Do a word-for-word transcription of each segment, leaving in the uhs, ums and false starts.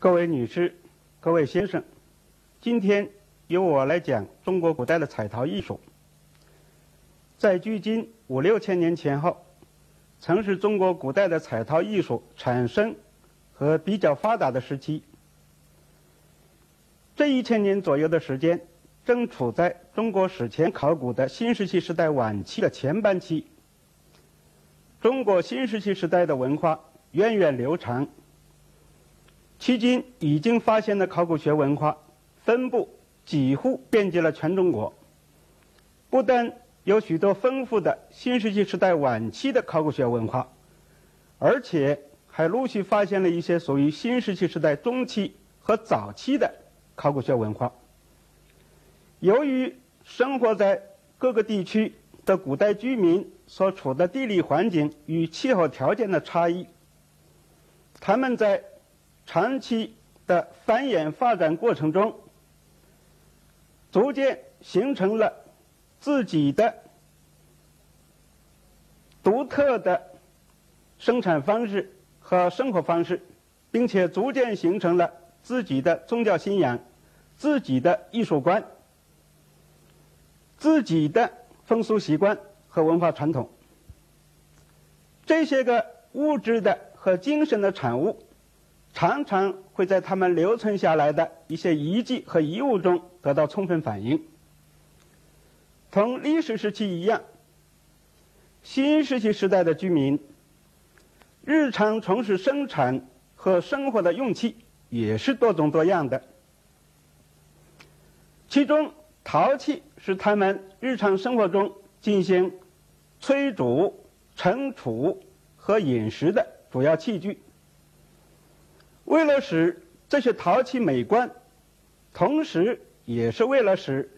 各位女士，各位先生，今天由我来讲中国古代的彩陶艺术。在距今五六千年前后，曾是中国古代的彩陶艺术产生和比较发达的时期。这一千年左右的时间，正处在中国史前考古的新石器时代晚期的前半期。中国新石器时代的文化源远流长，迄今已经发现的考古学文化分布几乎遍及了全中国。不但有许多丰富的新石器时代晚期的考古学文化，而且还陆续发现了一些属于新石器时代中期和早期的考古学文化。由于生活在各个地区的古代居民所处的地理环境与气候条件的差异，他们在长期的繁衍发展过程中，逐渐形成了自己的独特的生产方式和生活方式，并且逐渐形成了自己的宗教信仰、自己的艺术观、自己的风俗习惯和文化传统。这些个物质的和精神的产物常常会在他们留存下来的一些遗迹和遗物中得到充分反映。同历史时期一样，新石器时代的居民日常从事生产和生活的用器也是多种多样的，其中陶器是他们日常生活中进行炊煮、盛储和饮食的主要器具。为了使这些陶器美观，同时也是为了使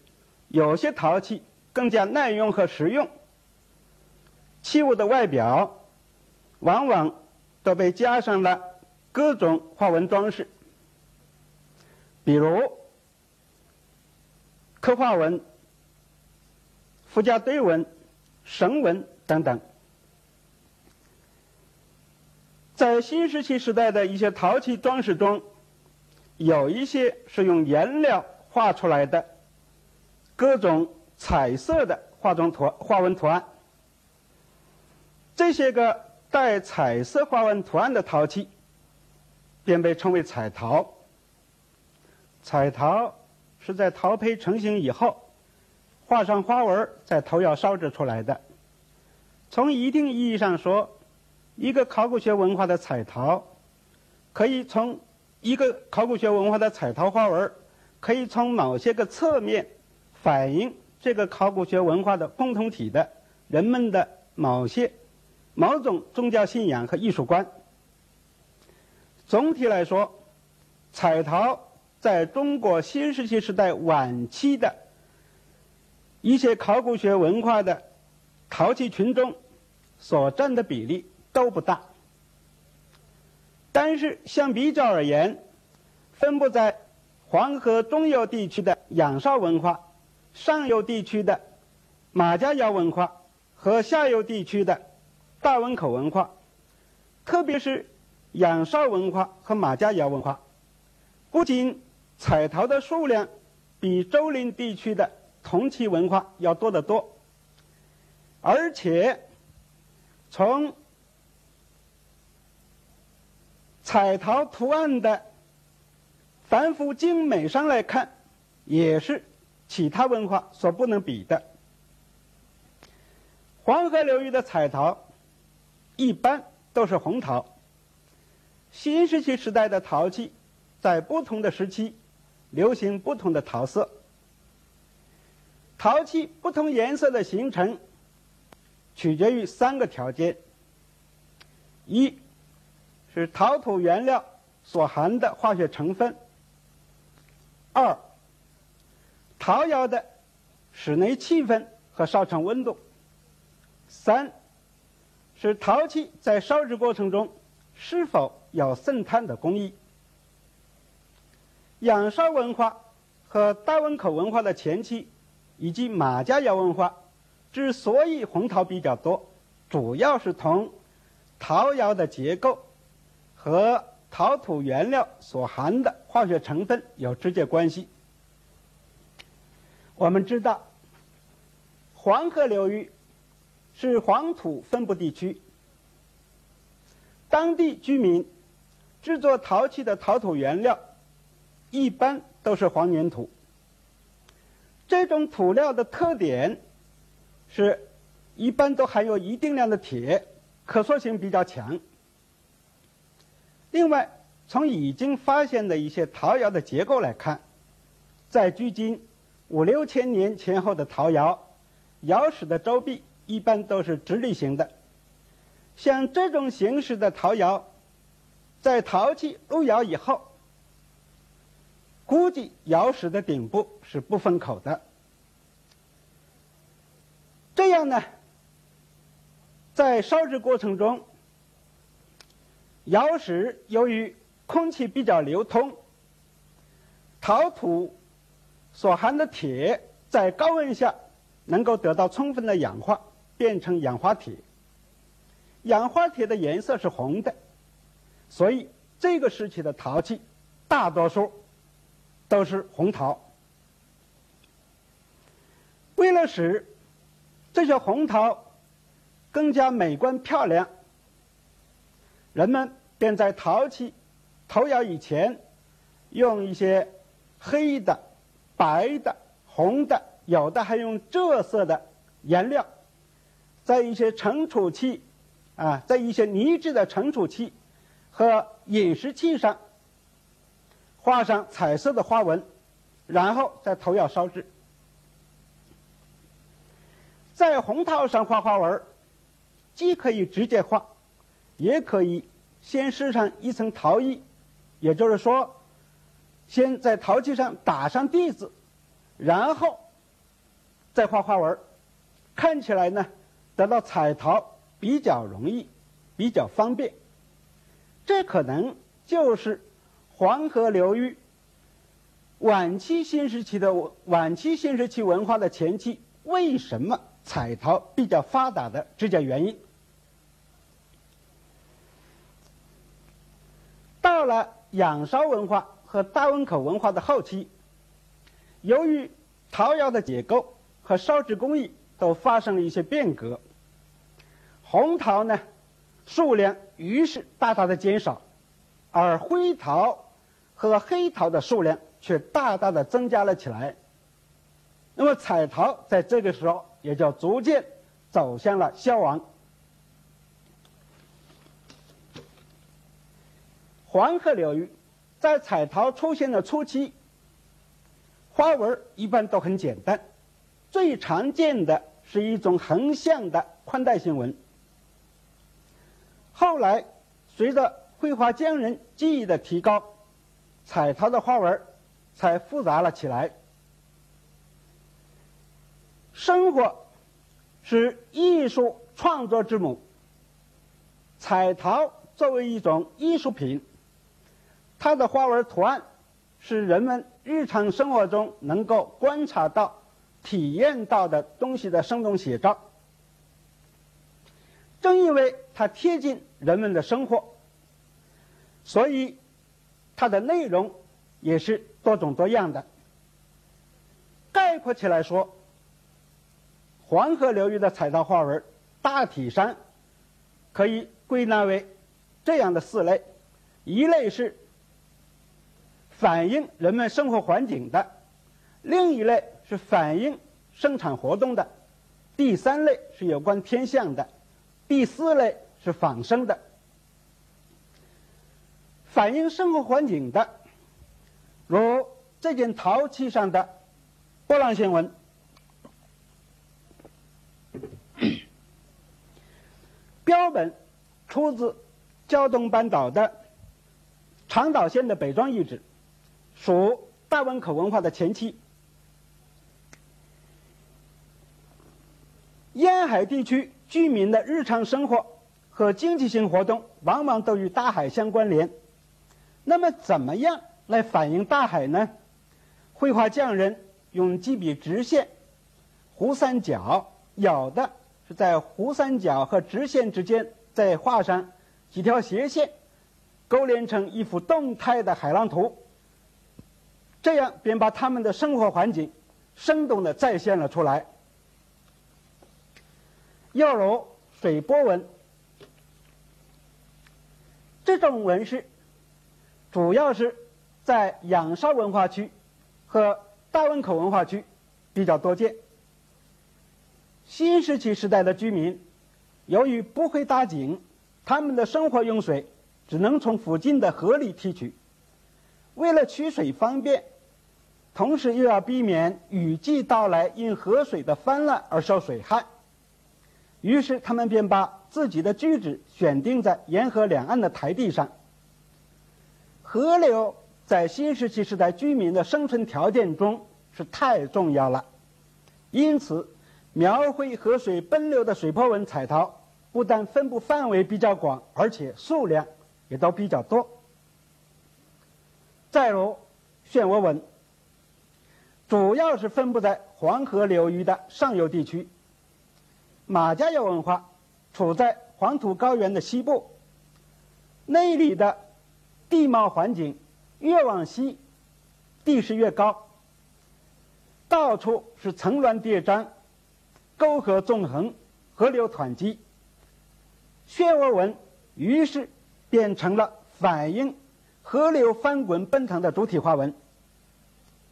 有些陶器更加耐用和实用，器物的外表往往都被加上了各种花纹装饰，比如刻花纹、附加堆纹、绳纹等等。在新石器时代的一些陶器装饰中，有一些是用颜料画出来的各种彩色的花纹图花纹图案。这些个带彩色花纹图案的陶器便被称为彩陶。彩陶是在陶胚成型以后画上花纹，在陶窑烧制出来的。从一定意义上说，一个考古学文化的彩陶，可以从一个考古学文化的彩陶花纹，可以从某些个侧面反映这个考古学文化的共同体的人们的某些某种宗教信仰和艺术观。总体来说，彩陶在中国新石器时代晚期的一些考古学文化的陶器群中所占的比例都不大，但是相比较而言，分布在黄河中游地区的仰韶文化、上游地区的马家窑文化和下游地区的大汶口文化，特别是仰韶文化和马家窑文化，不仅彩陶的数量比周邻地区的同期文化要多得多，而且从彩陶图案的繁复精美上来看，也是其他文化所不能比的。黄河流域的彩陶一般都是红陶。新石器时代的陶器在不同的时期流行不同的陶色，陶器不同颜色的形成取决于三个条件：一是陶土原料所含的化学成分；二，陶窑的室内气氛和烧成温度；三，是陶器在烧制过程中是否有渗碳的工艺。仰韶文化和大汶口文化的前期以及马家窑文化之所以红陶比较多，主要是同陶窑的结构和陶土原料所含的化学成分有直接关系。我们知道，黄河流域是黄土分布地区，当地居民制作陶器的陶土原料一般都是黄泥土。这种土料的特点是，一般都含有一定量的铁，可塑性比较强。另外，从已经发现的一些陶窑的结构来看，在距今五六千年前后的陶窑，窑室的周壁一般都是直立型的。像这种形式的陶窑，在陶器入窑以后，估计窑室的顶部是不封口的。这样呢，在烧制过程中，窑室由于空气比较流通，陶土所含的铁在高温下能够得到充分的氧化，变成氧化铁。氧化铁的颜色是红的，所以这个时期的陶器大多数都是红陶。为了使这些红陶更加美观漂亮，人们便在陶器投窑以前，用一些黑的、白的、红的，有的还用蔗色的颜料，在一些盛储器啊，在一些泥质的盛储器和饮食器上画上彩色的花纹，然后再投窑烧制。在红陶上画花纹，既可以直接画，也可以先施上一层陶艺，也就是说，先在陶器上打上地字，然后再画花纹，看起来呢，得到彩陶比较容易，比较方便。这可能就是黄河流域晚期新石器的晚期新石器文化的前期为什么彩陶比较发达的直接原因。到了仰韶文化和大汶口文化的后期，由于陶窑的结构和烧制工艺都发生了一些变革，红陶呢数量于是大大的减少，而灰陶和黑陶的数量却大大的增加了起来。那么彩陶在这个时候也就逐渐走向了消亡。黄河流域在彩陶出现的初期，花纹一般都很简单，最常见的是一种横向的宽带形纹。后来随着绘画匠人技艺的提高，彩陶的花纹才复杂了起来。生活是艺术创作之母，彩陶作为一种艺术品，它的花纹图案是人们日常生活中能够观察到、体验到的东西的生动写照。正因为它贴近人们的生活，所以它的内容也是多种多样的。概括起来说，黄河流域的彩陶花纹大体上可以归纳为这样的四类：一类是反映人们生活环境的，另一类是反映生产活动的，第三类是有关天象的，第四类是仿生的。反映生活环境的，如这件陶器上的波浪形纹，标本出自胶东半岛的长岛县的北庄遗址，属大汶口文化的前期。沿海地区居民的日常生活和经济性活动往往都与大海相关联。那么怎么样来反映大海呢？绘画匠人用几笔直线、弧三角，有的是在弧三角和直线之间再画上几条斜线，勾连成一幅动态的海浪图，这样便把他们的生活环境生动地再现了出来。要揉水波纹，这种纹饰主要是在仰韶文化区和大汶口文化区比较多见。新石器时代的居民由于不会搭井，他们的生活用水只能从附近的河里提取。为了取水方便，同时又要避免雨季到来因河水的泛滥而受水害，于是他们便把自己的居址选定在沿河两岸的台地上。河流在新石器时代居民的生存条件中是太重要了，因此描绘河水奔流的水波纹彩陶不但分布范围比较广，而且数量也都比较多。再如漩涡纹，主要是分布在黄河流域的上游地区。马家窑文化处在黄土高原的西部，那里的地貌环境越往西地势越高，到处是层峦叠嶂，沟壑纵横，河流湍急。漩涡纹于是变成了反映河流翻滚奔腾的主体花纹。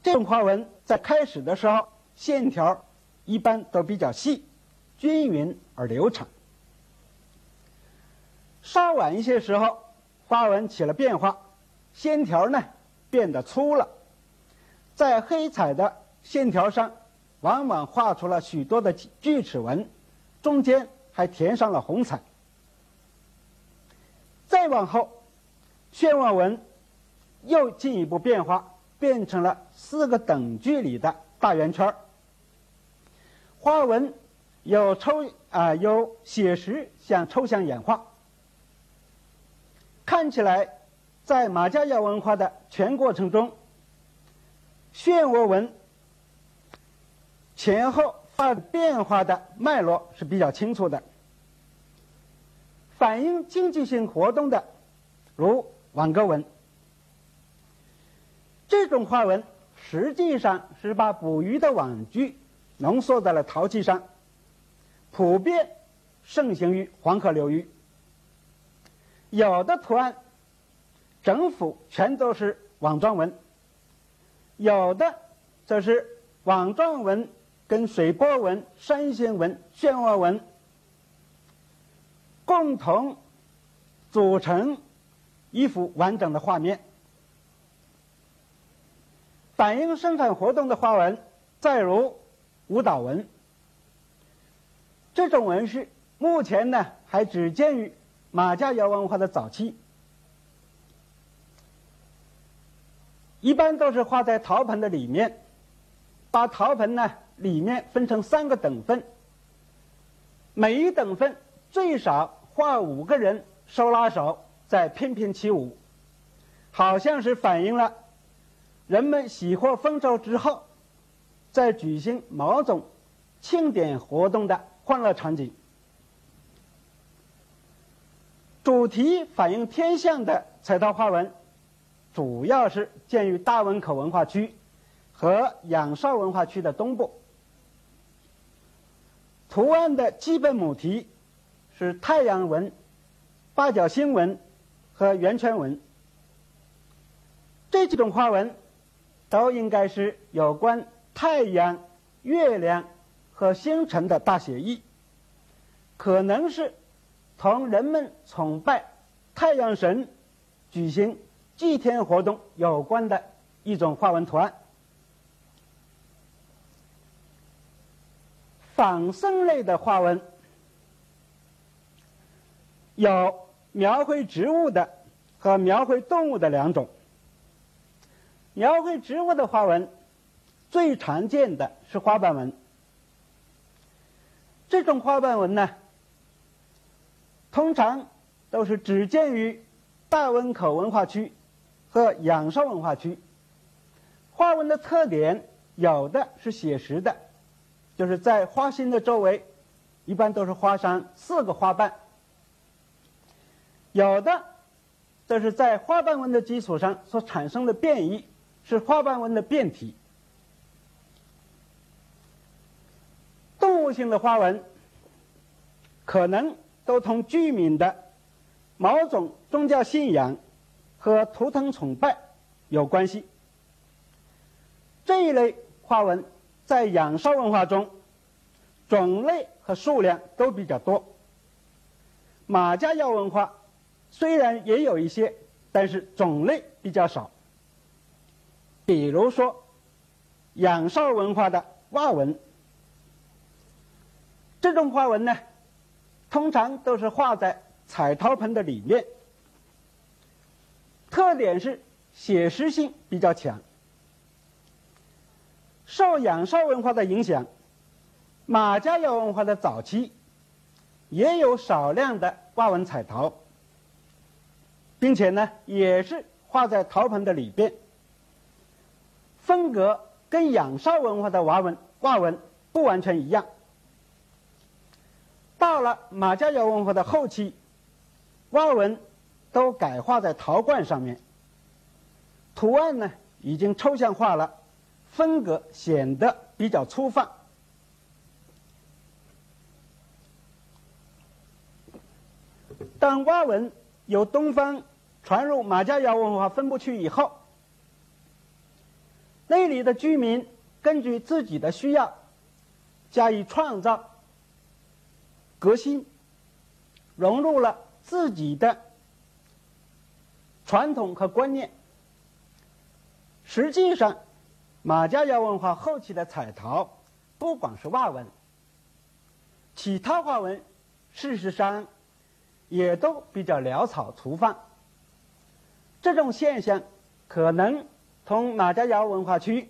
这种花纹在开始的时候线条一般都比较细，均匀而流畅。稍晚一些时候，花纹起了变化，线条呢变得粗了，在黑彩的线条上往往画出了许多的锯齿纹，中间还填上了红彩。再往后，漩涡纹又进一步变化，变成了四个等距离的大圆圈。花纹由抽啊、呃、由写实向抽象演化，看起来在马家窑文化的全过程中，漩涡纹前后发变化的脉络是比较清楚的。反映经济性活动的如网格纹，这种花纹实际上是把捕鱼的网具浓缩在了陶器上，普遍盛行于黄河流域。有的图案整幅全都是网状纹，有的则是网状纹跟水波纹、山形纹、漩涡纹共同组成一幅完整的画面。反映生产活动的花纹，再如舞蹈纹，这种纹饰目前呢还只见于马家窑文化的早期，一般都是画在陶盆的里面，把陶盆呢里面分成三个等份，每一等份最少画五个人手拉手在翩翩起舞，好像是反映了人们喜获丰收之后在举行某种庆典活动的欢乐场景。主题反映天象的彩陶花纹主要是见于大汶口文化区和仰韶文化区的东部。图案的基本母题是太阳纹、八角星纹和圆圈纹，这几种花纹都应该是有关太阳、月亮和星辰的大写意，可能是同人们崇拜太阳神、举行祭天活动有关的一种花纹图案。仿生类的花纹有描绘植物的和描绘动物的两种。描绘植物的花纹最常见的是花瓣纹，这种花瓣纹呢通常都是只见于大汶口文化区和仰韶文化区。花纹的特点有的是写实的，就是在花心的周围一般都是画上四个花瓣，有的但是在花瓣纹的基础上所产生的变异是花瓣纹的变体。动物性的花纹可能都同居民的某种宗教信仰和图腾崇拜有关系。这一类花纹在仰韶文化中种类和数量都比较多。马家窑文化虽然也有一些，但是种类比较少。比如说仰韶文化的蛙纹，这种花纹呢通常都是画在彩陶盆的里面，特点是写实性比较强。受仰韶文化的影响，马家窑文化的早期也有少量的蛙纹彩陶，并且呢也是画在陶盆的里边，风格跟仰韶文化的蛙纹蛙纹不完全一样。到了马家窑文化的后期，蛙纹都改画在陶罐上面，图案呢已经抽象化了，风格显得比较粗放。当蛙纹由东方传入马家窑文化分布区以后，那里的居民根据自己的需要加以创造、革新，融入了自己的传统和观念。实际上，马家窑文化后期的彩陶不光是蛙纹，其他花纹事实上也都比较潦草粗放。这种现象可能同马家窑文化区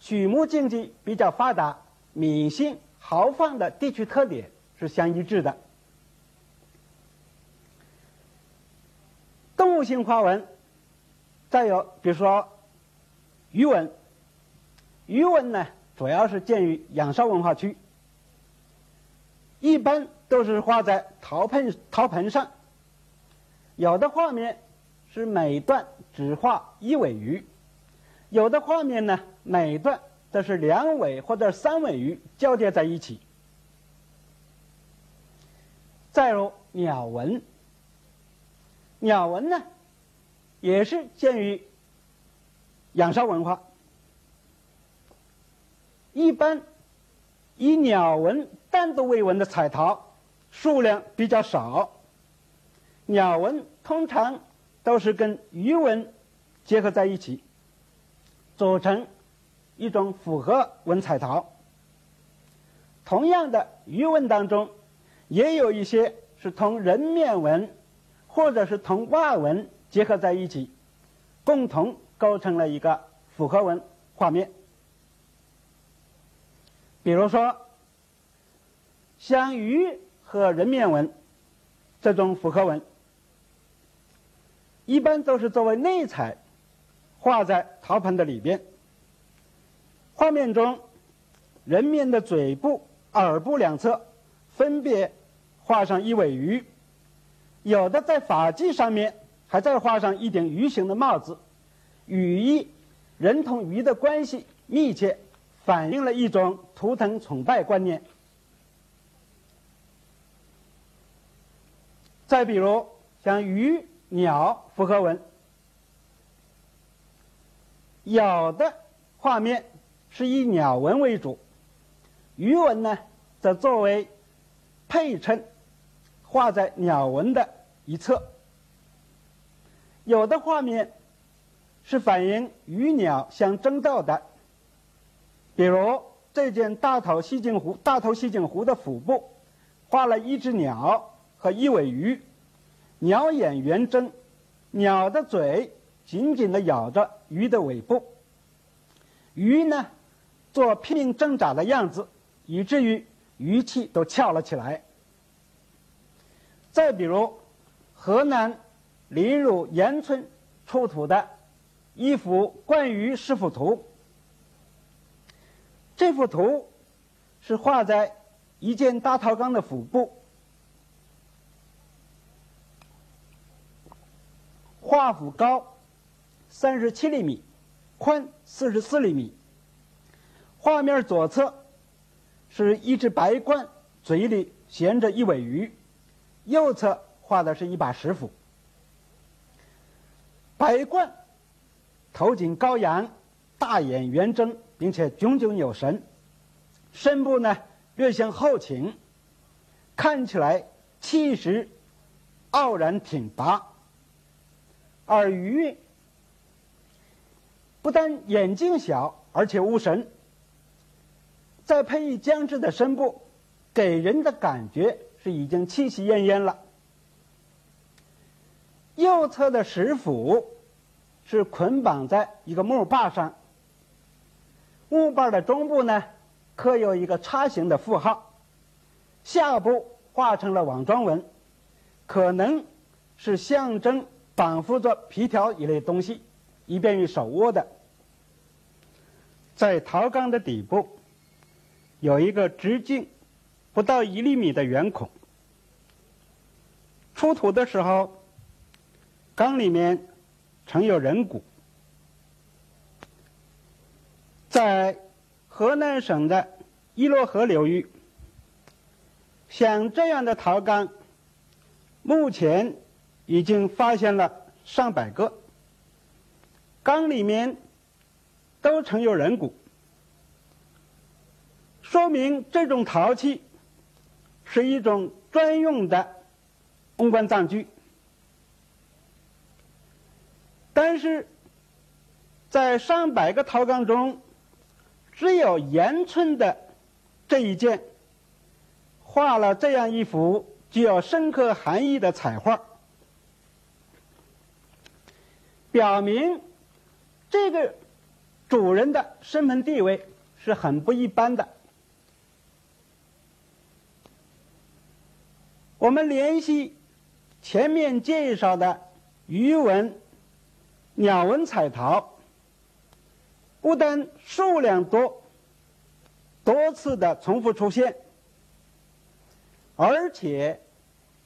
畜牧经济比较发达、敏性豪放的地区特点是相一致的。动物性花纹再有比如说鱼纹，鱼纹呢主要是见于仰韶文化区，一般都是画在陶盆陶盆上，有的画面是每段只画一尾鱼，有的画面呢每段都是两尾或者三尾鱼交叠在一起。再如鸟纹，鸟纹呢也是见于仰韶文化，一般以鸟纹单独为纹的彩陶数量比较少，鸟纹通常都是跟鱼纹结合在一起，组成一种复合纹彩陶。同样的，鱼纹当中也有一些是同人面纹或者是同蛙纹结合在一起，共同构成了一个复合纹画面。比如说像鱼和人面纹这种复合纹，一般都是作为内彩画在陶盆的里边。画面中人面的嘴部、耳部两侧分别画上一尾鱼，有的在发髻上面还再画上一顶鱼形的帽子，寓意人同鱼的关系密切，反映了一种图腾崇拜观念。再比如像鱼、鸟复合纹，有的画面是以鸟纹为主，鱼纹呢则作为配衬画在鸟纹的一侧，有的画面是反映鱼鸟相争斗的，比如这件大头西颈狐大头西颈狐的腹部画了一只鸟和一尾鱼，鸟眼圆睁，鸟的嘴紧紧地咬着鱼的尾部，鱼呢做拼命挣扎的样子，以至于鱼鳍都翘了起来。再比如河南临汝盐村出土的一幅关于石斧图，这幅图是画在一件大陶缸的腹部，画幅高三十七厘米，宽四十四厘米。画面左侧是一只白鹳嘴里衔着一尾鱼，右侧画的是一把石斧。白鹳头颈高扬，大眼圆睁，并且炯炯有神，身部呢略向后倾，看起来气势傲然挺拔。而鱼不但眼睛小，而且无神，再配以僵直的身部，给人的感觉是已经气息奄奄了。右侧的石斧是捆绑在一个木把上，木把的中部呢刻有一个叉形的符号，下部画成了网状纹，可能是象征绑缚着皮条一类东西，以便于手握的。在陶缸的底部有一个直径不到一厘米的圆孔，出土的时候缸里面曾有人骨。在河南省的汨罗河流域，像这样的陶缸目前已经发现了上百个，缸里面都曾有人骨，说明这种陶器是一种专用的瓮棺葬具。但是在上百个陶缸中，只有盐村的这一件画了这样一幅具有深刻含义的彩画，表明这个主人的身份地位是很不一般的。我们联系前面介绍的鱼纹、鸟纹彩陶，不但数量多，多次的重复出现，而且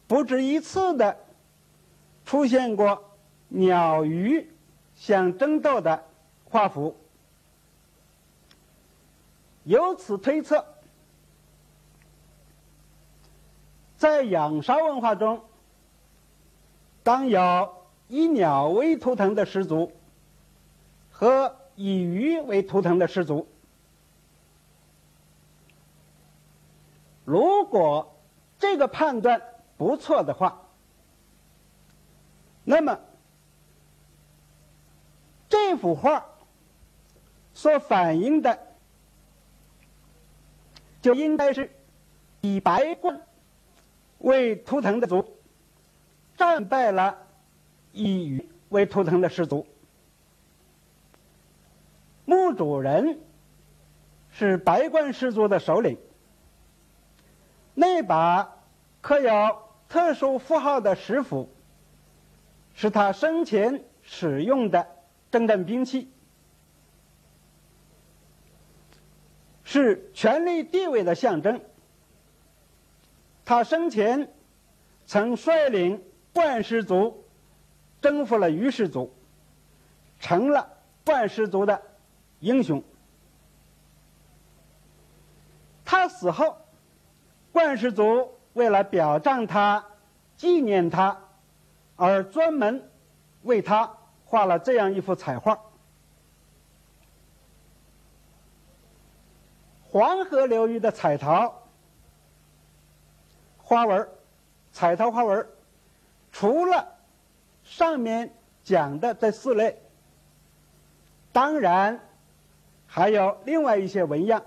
不止一次的出现过鸟鱼相争斗的画幅。由此推测，在仰韶文化中，当有以鸟为图腾的氏族和以鱼为图腾的氏族。如果这个判断不错的话，那么这幅画所反映的就应该是以白鹳为图腾的族战败了以鱼为图腾的氏族。墓主人是白鹳氏族的首领，那把刻有特殊符号的石斧是他生前使用的征战兵器，是权力地位的象征。他生前曾率领鹳氏族征服了鱼氏族，成了鹳氏族的英雄。他死后，鹳氏族为了表彰他、纪念他，而专门为他画了这样一幅彩画。黄河流域的彩陶花纹、彩陶花纹，除了上面讲的这四类，当然还有另外一些纹样。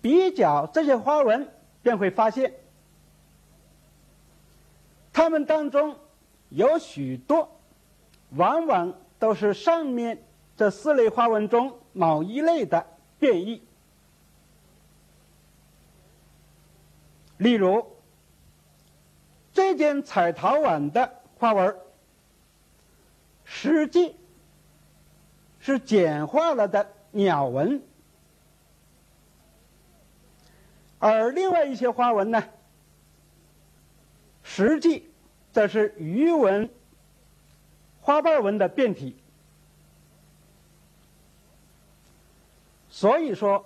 比较这些花纹，便会发现它们当中有许多往往都是上面这四类花纹中某一类的变异。例如这件彩陶碗的花纹，实际是简化了的鸟纹，而另外一些花纹呢，实际这是鱼纹花瓣纹的变体。所以说，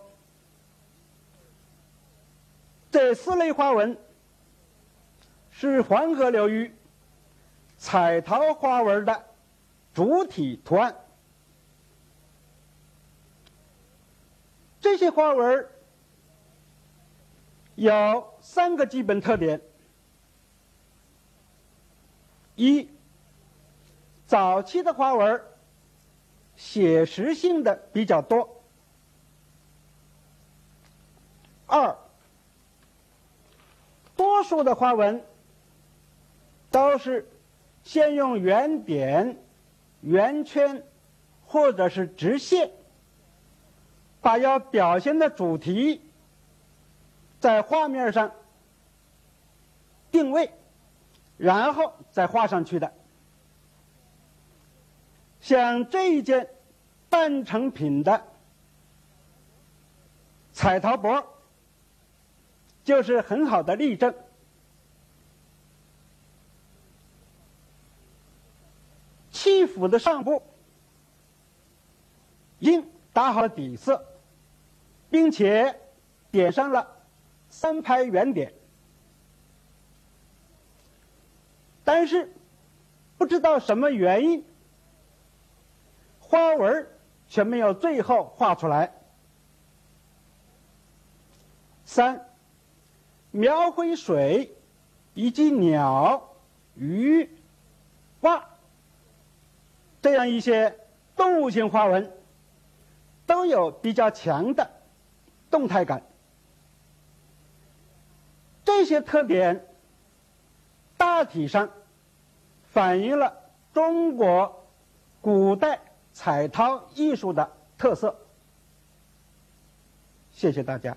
这四类花纹是黄河流域彩陶花纹的主体图案。这些花纹有三个基本特点：一、早期的花纹写实性的比较多；二、多数的花纹都是先用圆点、圆圈或者是直线，把要表现的主题在画面上定位，然后再画上去的。像这一件半成品的彩陶帛就是很好的例证。器府的上部应打好底色，并且点上了三拍圆点，但是不知道什么原因，花纹却没有最后画出来。三、描绘水以及鸟、鱼、蛙这样一些动物性花纹都有比较强的动态感。这些特点大体上反映了中国古代彩陶艺术的特色。谢谢大家。